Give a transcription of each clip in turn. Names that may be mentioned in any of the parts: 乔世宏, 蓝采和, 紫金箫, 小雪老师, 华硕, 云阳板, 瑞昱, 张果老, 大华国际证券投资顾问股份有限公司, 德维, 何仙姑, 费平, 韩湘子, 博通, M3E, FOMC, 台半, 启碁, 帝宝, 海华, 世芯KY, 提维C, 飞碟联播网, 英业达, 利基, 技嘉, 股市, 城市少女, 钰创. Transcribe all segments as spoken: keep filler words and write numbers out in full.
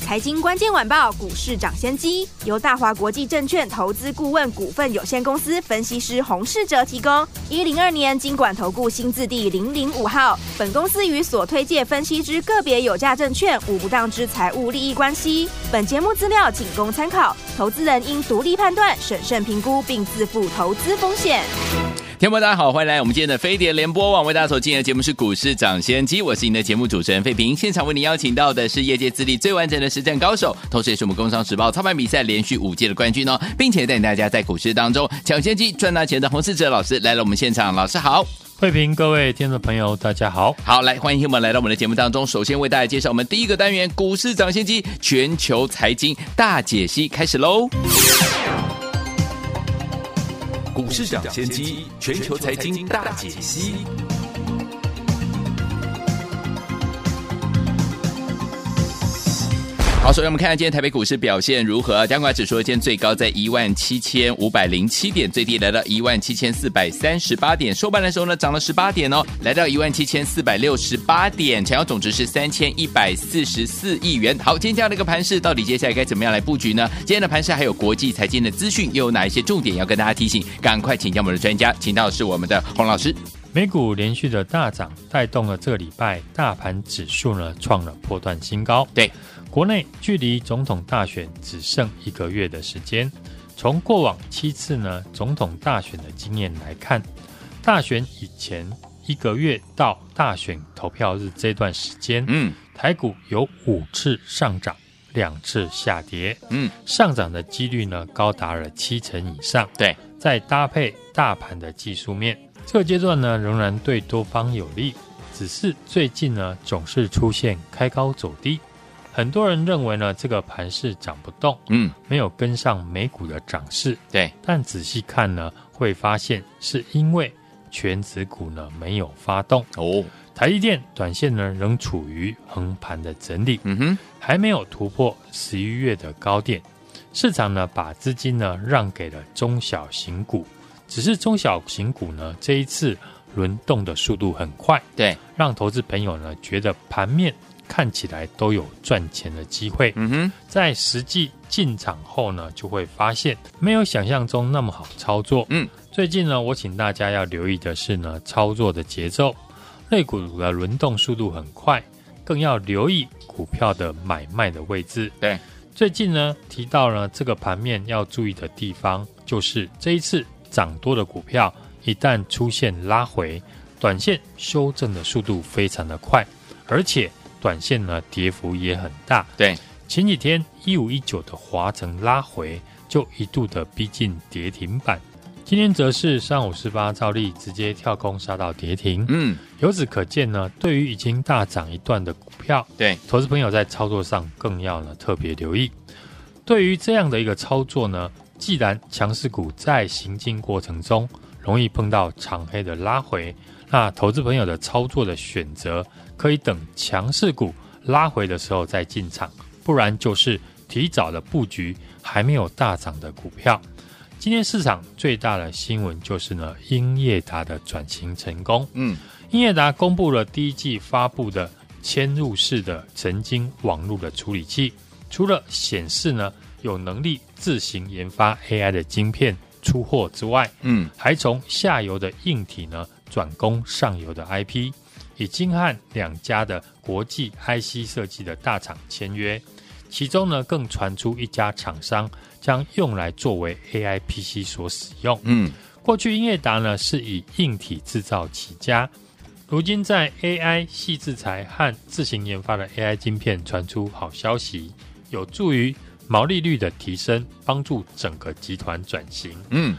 财经关键晚报股市涨先机由大华国际证券投资顾问股份有限公司分析师洪士哲提供。一零二年金管投顾新字第零零五号，本公司与所推介分析之个别有价证券无不当之财务利益关系。本节目资料仅供参考，投资人应独立判断、审慎评估，并自负投资风险。听众朋友大家好，欢迎来我们今天的飞碟联播网，为大家所进行的节目是股市涨先机，我是您的节目主持人费平。现场为您邀请到的是业界资历最完整的实战高手，同时也是我们工商时报操盘比赛连续五届的冠军哦，并且带领大家在股市当中抢先机赚大钱的洪士哲老师来了我们现场。老师好。慧平，各位听众朋友大家好。好，来欢迎我们来到我们的节目当中。首先为大家介绍我们第一个单元股市涨先机全球财经大解析，开始喽。股市涨先机全球财经大解析。好，首先我们看看今天台北股市表现如何。加权指数今天最高在一万七千五百零七点，最低来到一万七千四百三十八点，收盘的时候呢涨了十八点哦，来到一万七千四百六十八点，成交总值是三千一百四十四亿元。好，今天这样的一个盘势到底接下来该怎么样来布局呢？今天的盘势还有国际财经的资讯又有哪一些重点要跟大家提醒，赶快请教我们的专家，请到的是我们的洪老师。美股连续的大涨带动了这个礼拜大盘指数呢创了波段新高。对，国内距离总统大选只剩一个月的时间，从过往七次呢总统大选的经验来看，大选以前一个月到大选投票日这段时间，嗯，台股有五次上涨，两次下跌，嗯，上涨的几率呢高达了七成以上。对，再搭配大盘的技术面，这个阶段呢仍然对多方有利，只是最近呢总是出现开高走低。很多人认为呢这个盘势涨不动，嗯，没有跟上美股的涨势。对，但仔细看呢会发现是因为全指股呢没有发动哦。台积电短线呢仍处于横盘的整理，嗯哼，还没有突破十一月的高点。市场呢把资金呢让给了中小型股，只是中小型股呢这一次轮动的速度很快，对，让投资朋友呢觉得盘面看起来都有赚钱的机会，嗯哼，在实际进场后呢就会发现没有想象中那么好操作。嗯，最近呢我请大家要留意的是呢操作的节奏，类股的轮动速度很快，更要留意股票的买卖的位置。对，最近呢提到呢这个盘面要注意的地方，就是这一次涨多的股票一旦出现拉回，短线修正的速度非常的快，而且短线呢跌幅也很大。对，前几天一五一九的华城拉回就一度的逼近跌停板，今天则是三五四八照例直接跳空杀到跌停。嗯，由此可见呢对于已经大涨一段的股票，对投资朋友在操作上更要呢特别留意。对于这样的一个操作呢，既然强势股在行进过程中容易碰到长黑的拉回，那投资朋友的操作的选择可以等强势股拉回的时候再进场，不然就是提早的布局还没有大涨的股票。今天市场最大的新闻就是呢英业达的转型成功。嗯，英业达公布了第一季发布的嵌入式的神经网络的处理器，除了显示呢有能力自行研发 A I 的晶片出货之外，嗯，还从下游的硬体呢转攻上游的 I P， 已经和两家的国际 I C 设计的大厂签约，其中呢更传出一家厂商将用来作为 A I P C 所使用。嗯，过去英业达呢是以硬体制造起家，如今在 A I 细制裁和自行研发的 A I 晶片传出好消息，有助于毛利率的提升，帮助整个集团转型。嗯，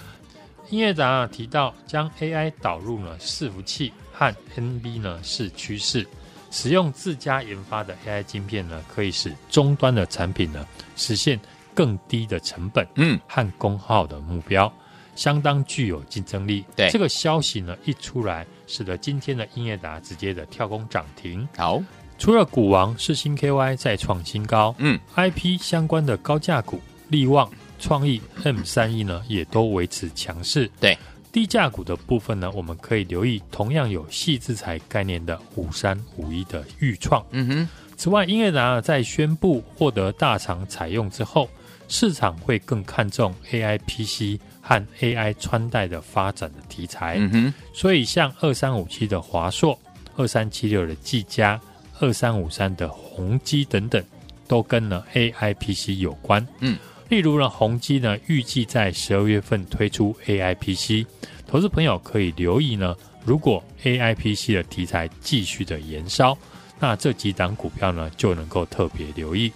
英业达提到将 A I 导入呢伺服器和 N B 呢是趋势，使用自家研发的 A I 晶片呢可以使终端的产品呢实现更低的成本和功耗的目标，相当具有竞争力。对，这个消息呢一出来，使得今天的英业达直接的跳空涨停。好，除了股王世芯 K Y 再创新高，嗯 ，I P 相关的高价股力旺、创意、M 三 E 呢也都维持强势。对，低价股的部分呢，我们可以留意同样有矽智财概念的五三五一的钰创。嗯哼。此外，英业达在宣布获得大厂采用之后，市场会更看重 A I P C 和 A I 穿戴的发展的题材。嗯哼。所以，像二三五七的华硕、二三七六的技嘉、二三五三的宏基等等，都跟呢 A I P C 有关。嗯，例如呢，宏基呢预计在十二月份推出 A I P C， 投资朋友可以留意呢，如果 A I P C 的题材继续的延烧，那这几档股票呢就能够特别留意。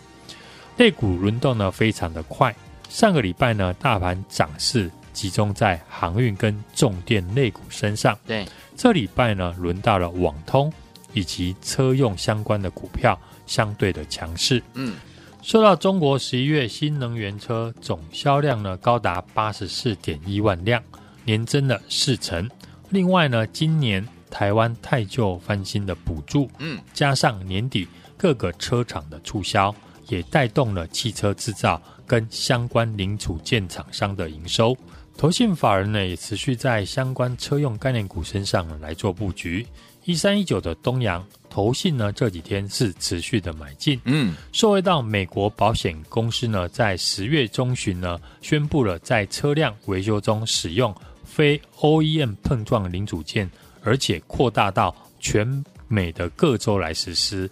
类股轮动呢非常的快，上个礼拜呢大盘涨势集中在航运跟重电类股身上，对，这礼拜呢轮到了网通以及车用相关的股票相对的强势。嗯，受到中国十一月新能源车总销量呢高达 八十四点一万辆，年增了四成。另外呢，今年台湾汰旧翻新的补助，嗯，加上年底各个车厂的促销，也带动了汽车制造跟相关零组件厂商的营收。投信法人呢也持续在相关车用概念股身上来做布局。一三一九的东阳投信呢这几天是持续的买进，嗯，受惠到美国保险公司呢在十月中旬呢宣布了在车辆维修中使用非 O E M 碰撞零组件，而且扩大到全美的各州来实施，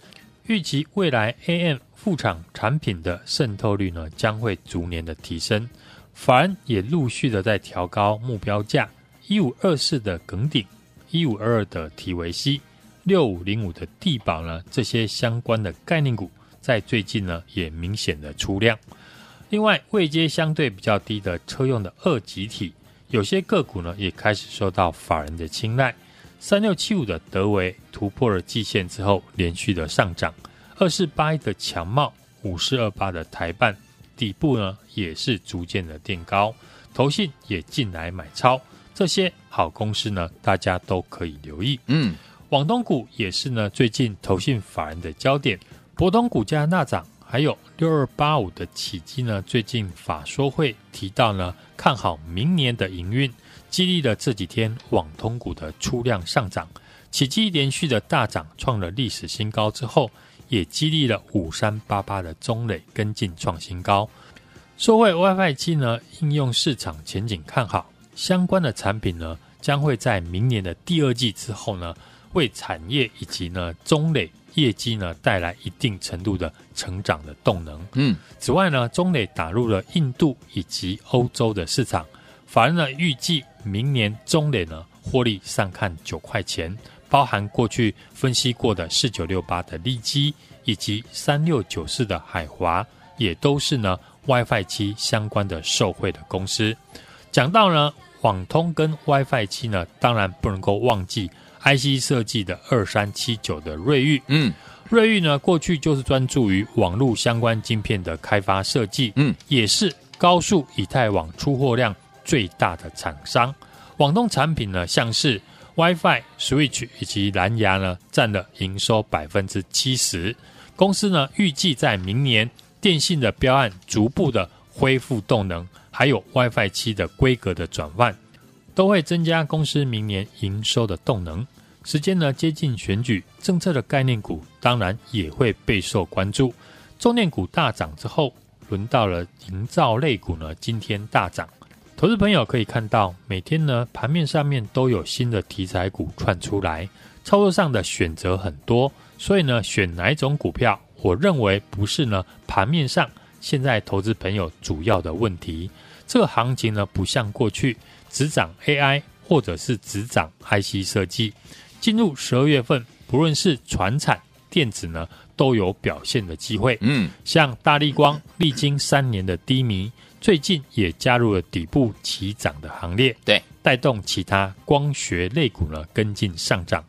预期未来 A M 副厂产品的渗透率呢将会逐年的提升。法人也陆续的在调高目标价，一五二四的耿鼎、一五二二的提维 C、 六五零五的帝宝呢，这些相关的概念股在最近呢也明显的出量。另外，位阶相对比较低的车用的二级体，有些个股呢也开始受到法人的青睐。三六七五的德维突破了季线之后连续的上涨，二四八一的强茂、五四二八的台半底部呢也是逐渐的垫高，投信也进来买超，这些好公司呢大家都可以留意。嗯，网通股也是呢最近投信法人的焦点，博通股价大涨，还有六二八五的启碁呢最近法说会提到呢看好明年的营运，激励了这几天网通股的出量上涨。启碁连续的大涨创了历史新高之后，也激励了五三八八的中磊跟进创新高。受惠 W I F I 七 呢应用市场前景看好，相关的产品呢将会在明年的第二季之后呢为产业以及呢中磊业绩呢带来一定程度的成长的动能。嗯，此外呢中磊打入了印度以及欧洲的市场，法人呢预计明年中磊呢获利上看九块钱，包含过去分析过的四九六八的利基以及三六九四的海华，也都是呢 W I F I 七 相关的受惠的公司。讲到呢网通跟 W I F I 七 呢，当然不能够忘记 I C 设计的二三七九的瑞昱。嗯，瑞昱呢过去就是专注于网路相关晶片的开发设计，嗯，也是高速以太网出货量最大的厂商。网通产品呢像是 Wi-Fi、Switch 以及蓝牙呢占了营收 百分之七十， 公司呢预计在明年电信的标案逐步的恢复动能，还有 W I F I 七 的规格的转换，都会增加公司明年营收的动能。时间呢接近选举，政策的概念股当然也会备受关注。重电股大涨之后，轮到了营造类股呢今天大涨。投资朋友可以看到，每天呢盘面上面都有新的题材股窜出来，操作上的选择很多，所以呢选哪一种股票，我认为不是呢盘面上现在投资朋友主要的问题。这个行情呢不像过去只涨 A I 或者是只涨 I C 设计，进入十二月份不论是传产电子呢都有表现的机会。嗯，像大立光历经三年的低迷，最近也加入了底部起涨的行列，对，带动其他光学类股呢跟进上涨。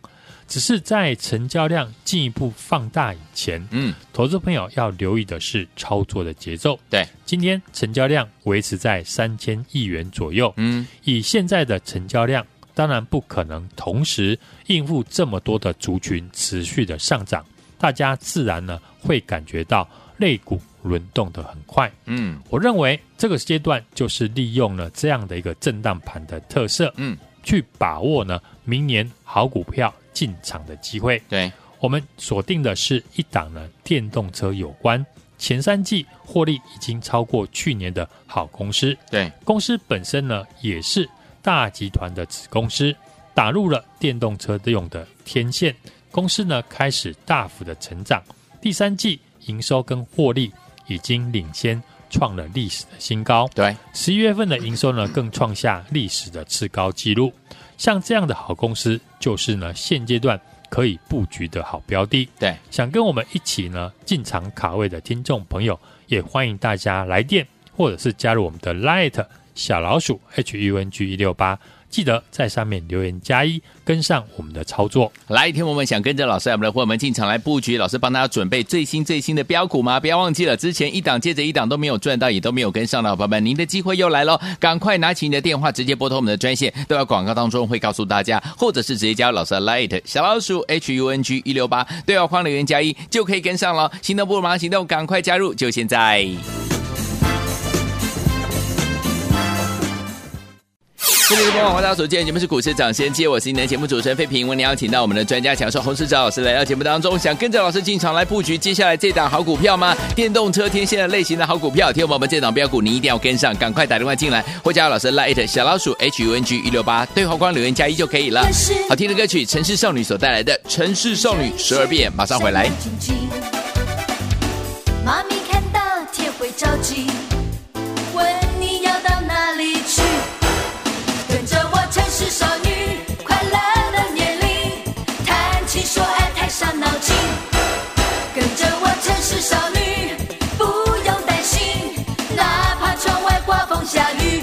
只是在成交量进一步放大以前，嗯，投资朋友要留意的是操作的节奏。对，今天成交量维持在三千亿元左右，嗯，以现在的成交量，当然不可能同时应付这么多的族群持续的上涨，大家自然呢会感觉到类股轮动的很快。嗯，我认为这个阶段就是利用了这样的一个震荡盘的特色，嗯，去把握呢明年好股票进场的机会。对，我们锁定的是一档呢电动车有关，前三季获利已经超过去年的好公司。对，公司本身呢也是大集团的子公司，打入了电动车用的天线，公司呢开始大幅的成长，第三季营收跟获利已经领先创了历史的新高。对，十一月份的营收呢更创下历史的次高纪录。像这样的好公司，就是呢现阶段可以布局的好标的。对，想跟我们一起呢进场卡位的听众朋友，也欢迎大家来电或者是加入我们的 LINE 小老鼠 H U N G 一六八，记得在上面留言加一，跟上我们的操作。来，听我们想跟着老师我们的伙伴进场来布局，老师帮大家准备最新最新的标股吗？不要忘记了，之前一档接着一档都没有赚到，也都没有跟上的伙伴们，您的机会又来咯，赶快拿起你的电话，直接拨通我们的专线，都要广告当中会告诉大家，或者是直接加入老师的 LINE 小老鼠 H U N G 一六八，对话框留言加一就可以跟上了。行动不如马上行动，赶快加入，就现在。各位观众，欢迎大家所见节目是股市涨先机，我是今天节目主持人费平，为您邀请到我们的专家强授洪士哲老师来到节目当中。想跟着老师进场来布局接下来这档好股票吗？电动车天线的类型的好股票，听我们这档标股你一定要跟上，赶快打电话进来或加入老师 LINE 小老鼠 H U N G 一六八， 对话框留言加一就可以了。好听的歌曲，城市少女所带来的城市少女十二变，马上回来。妈咪看到天会着急，问你要到哪里去，跟着我城市少女，快乐的年龄，谈情说爱太伤脑筋，跟着我城市少女，不用担心，哪怕窗外刮风下雨。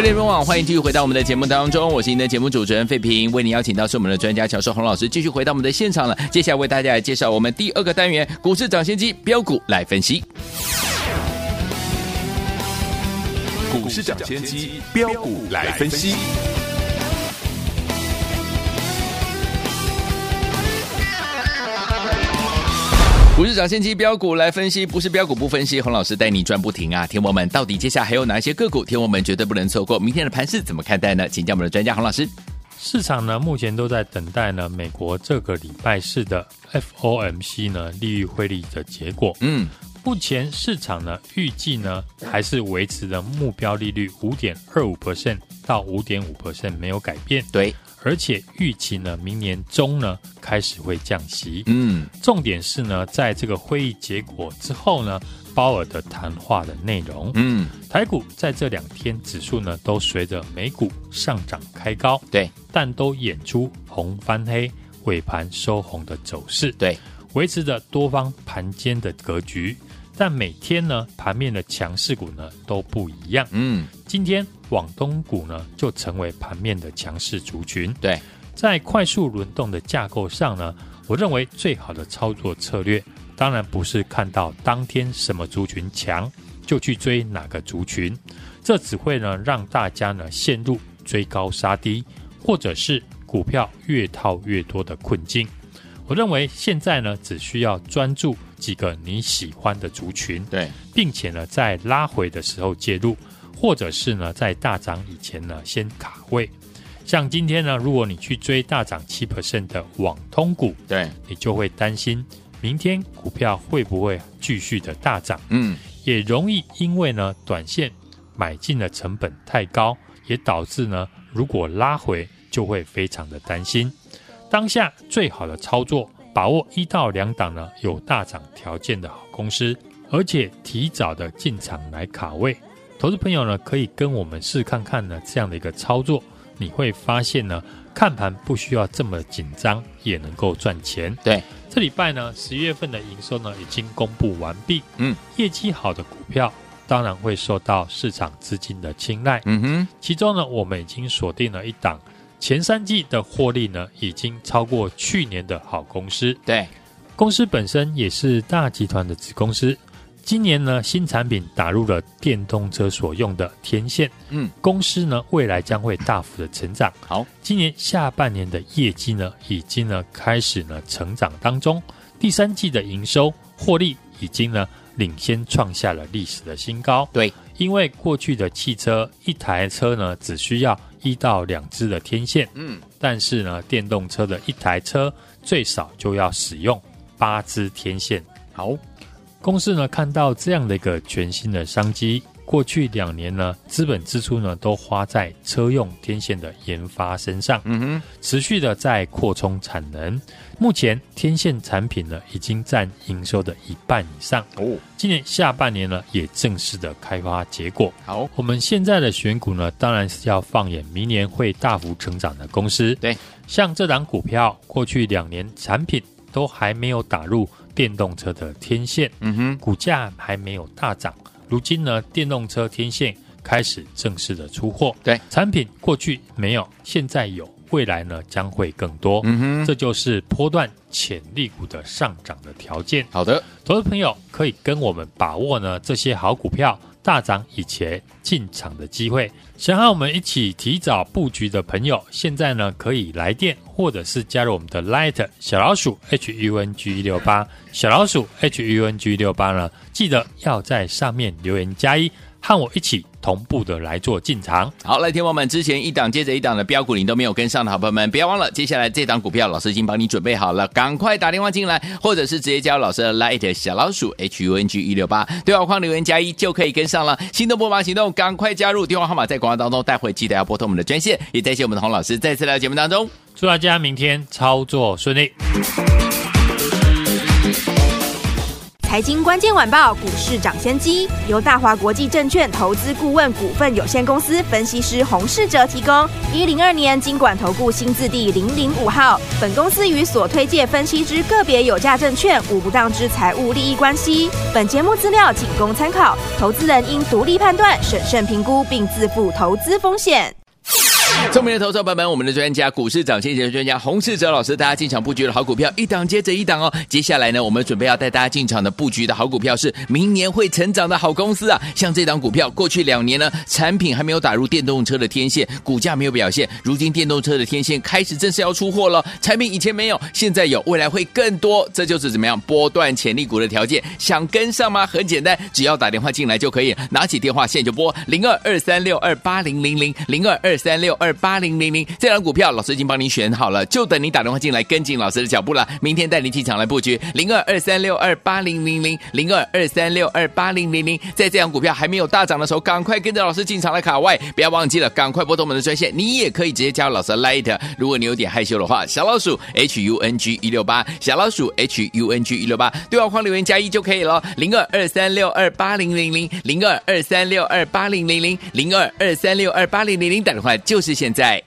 热点中网，欢迎继续回到我们的节目当中，我是您的节目主持人费平，为您邀请到是我们的专家乔世宏老师，继续回到我们的现场了。接下来为大家来介绍我们第二个单元股市涨先机标股来分析。股市涨先机标股来分析。股市涨先机标股来分析，不是标股不分析。洪老师带你赚不停啊！天王们，到底接下来还有哪一些个股？天王们绝对不能错过。明天的盘势怎么看待呢？请教我们的专家洪老师。市场呢，目前都在等待呢美国这个礼拜四的 F O M C 呢利率会议的结果。嗯，目前市场呢预计呢还是维持的目标利率 百分之五点二五 到 百分之五点五 没有改变。对。而且预期呢，明年中呢开始会降息。嗯，重点是呢，在这个会议结果之后呢，鲍尔的谈话的内容。嗯，台股在这两天指数呢都随着美股上涨开高，对，但都演出红翻黑、尾盘收红的走势，对，维持着多方盘间的格局。但每天呢，盘面的强势股呢都不一样。嗯，今天网通股呢就成为盘面的强势族群。对，在快速轮动的架构上呢，我认为最好的操作策略，当然不是看到当天什么族群强就去追哪个族群，这只会呢让大家呢陷入追高杀低，或者是股票越套越多的困境。我认为现在呢，只需要专注几个你喜欢的族群，对，并且呢，在拉回的时候介入，或者是呢，在大涨以前呢，先卡位。像今天呢，如果你去追大涨 百分之七 的网通股，对，你就会担心明天股票会不会继续的大涨，嗯，也容易因为呢，短线买进的成本太高，也导致呢，如果拉回就会非常的担心。当下最好的操作，把握一到两档呢有大涨条件的好公司，而且提早的进场来卡位。投资朋友呢，可以跟我们试看看呢这样的一个操作，你会发现呢，看盘不需要这么紧张，也能够赚钱。对，这礼拜呢，十月份的营收呢已经公布完毕，嗯，业绩好的股票当然会受到市场资金的青睐，嗯哼，其中呢，我们已经锁定了一档。前三季的获利呢，已经超过去年的好公司。对，公司本身也是大集团的子公司。今年呢，新产品打入了电动车所用的天线。嗯，公司呢，未来将会大幅的成长。好，今年下半年的业绩呢，已经呢开始呢成长当中。第三季的营收获利已经呢领先创下了历史的新高。对，因为过去的汽车一台车呢，只需要一到两只的天线，嗯，但是呢，电动车的一台车最少就要使用八只天线。好，公司呢看到这样的一个全新的商机，过去两年呢，资本支出呢都花在车用天线的研发身上，嗯哼，持续的在扩充产能。目前天线产品呢已经占营收的一半以上。哦，今年下半年呢也正式的开花结果。好，我们现在的选股呢，当然是要放眼明年会大幅成长的公司。对，像这档股票，过去两年产品都还没有打入电动车的天线，嗯哼，股价还没有大涨。如今呢，电动车天线开始正式的出货，对，产品过去没有，现在有，未来呢将会更多，嗯哼，这就是波段潜力股的上涨的条件。好的，投资朋友可以跟我们把握呢这些好股票大涨以前进场的机会。想和我们一起提早布局的朋友，现在呢可以来电或者是加入我们的 Light 小老鼠 H U N G 一六八， 小老鼠 H U N G 一六八 呢，记得要在上面留言加一，和我一起同步的来做进场。好，来，天王们，之前一档接着一档的标股你都没有跟上的好朋友们，不要忘了，接下来这档股票老师已经帮你准备好了，赶快打电话进来，或者是直接加入老师的 Light 小老鼠 H U N G 一六八， 对话框留言加一就可以跟上了。心动不马行动，赶快加入，电话号码在广告当中，待会记得要拨通我们的专线。也感谢我们的洪老师再次来到节目当中，祝大家明天操作顺利。财经关键晚报股市涨先机由大华国际证券投资顾问股份有限公司分析师洪士哲提供。一零二年金管投顾新字第零零五号。本公司与所推介分析之个别有价证券无不当之财务利益关系。本节目资料仅供参考，投资人应独立判断、审慎评估，并自负投资风险。聪明的投资者朋友们，我们的专家股市涨先机的专家洪士哲老师，大家进场布局的好股票一档接着一档哦。接下来呢，我们准备要带大家进场的布局的好股票是明年会成长的好公司啊。像这档股票，过去两年呢，产品还没有打入电动车的天线，股价没有表现。如今电动车的天线开始正式要出货了，产品以前没有，现在有，未来会更多。这就是怎么样波段潜力股的条件，想跟上吗？很简单，只要打电话进来就可以，拿起电话线就拨零二二三六二八零零零零二二三六二。八零零零这档股票，老师已经帮你选好了，就等你打电话进来跟进老师的脚步了。明天带你进场来布局零二二三六二八零零零零二二三六二八零零零。在这档股票还没有大涨的时候，赶快跟着老师进场来卡位，不要忘记了，赶快拨通我们的专线。你也可以直接加入老师的 Light， 如果你有点害羞的话，小老鼠 H U N G 一六八，小老鼠 H U N G 一六八，对话框留言加一就可以了。零二二三六二八零零零零二二三六二八零零零零二二三六二八零零零，打电话就是现在。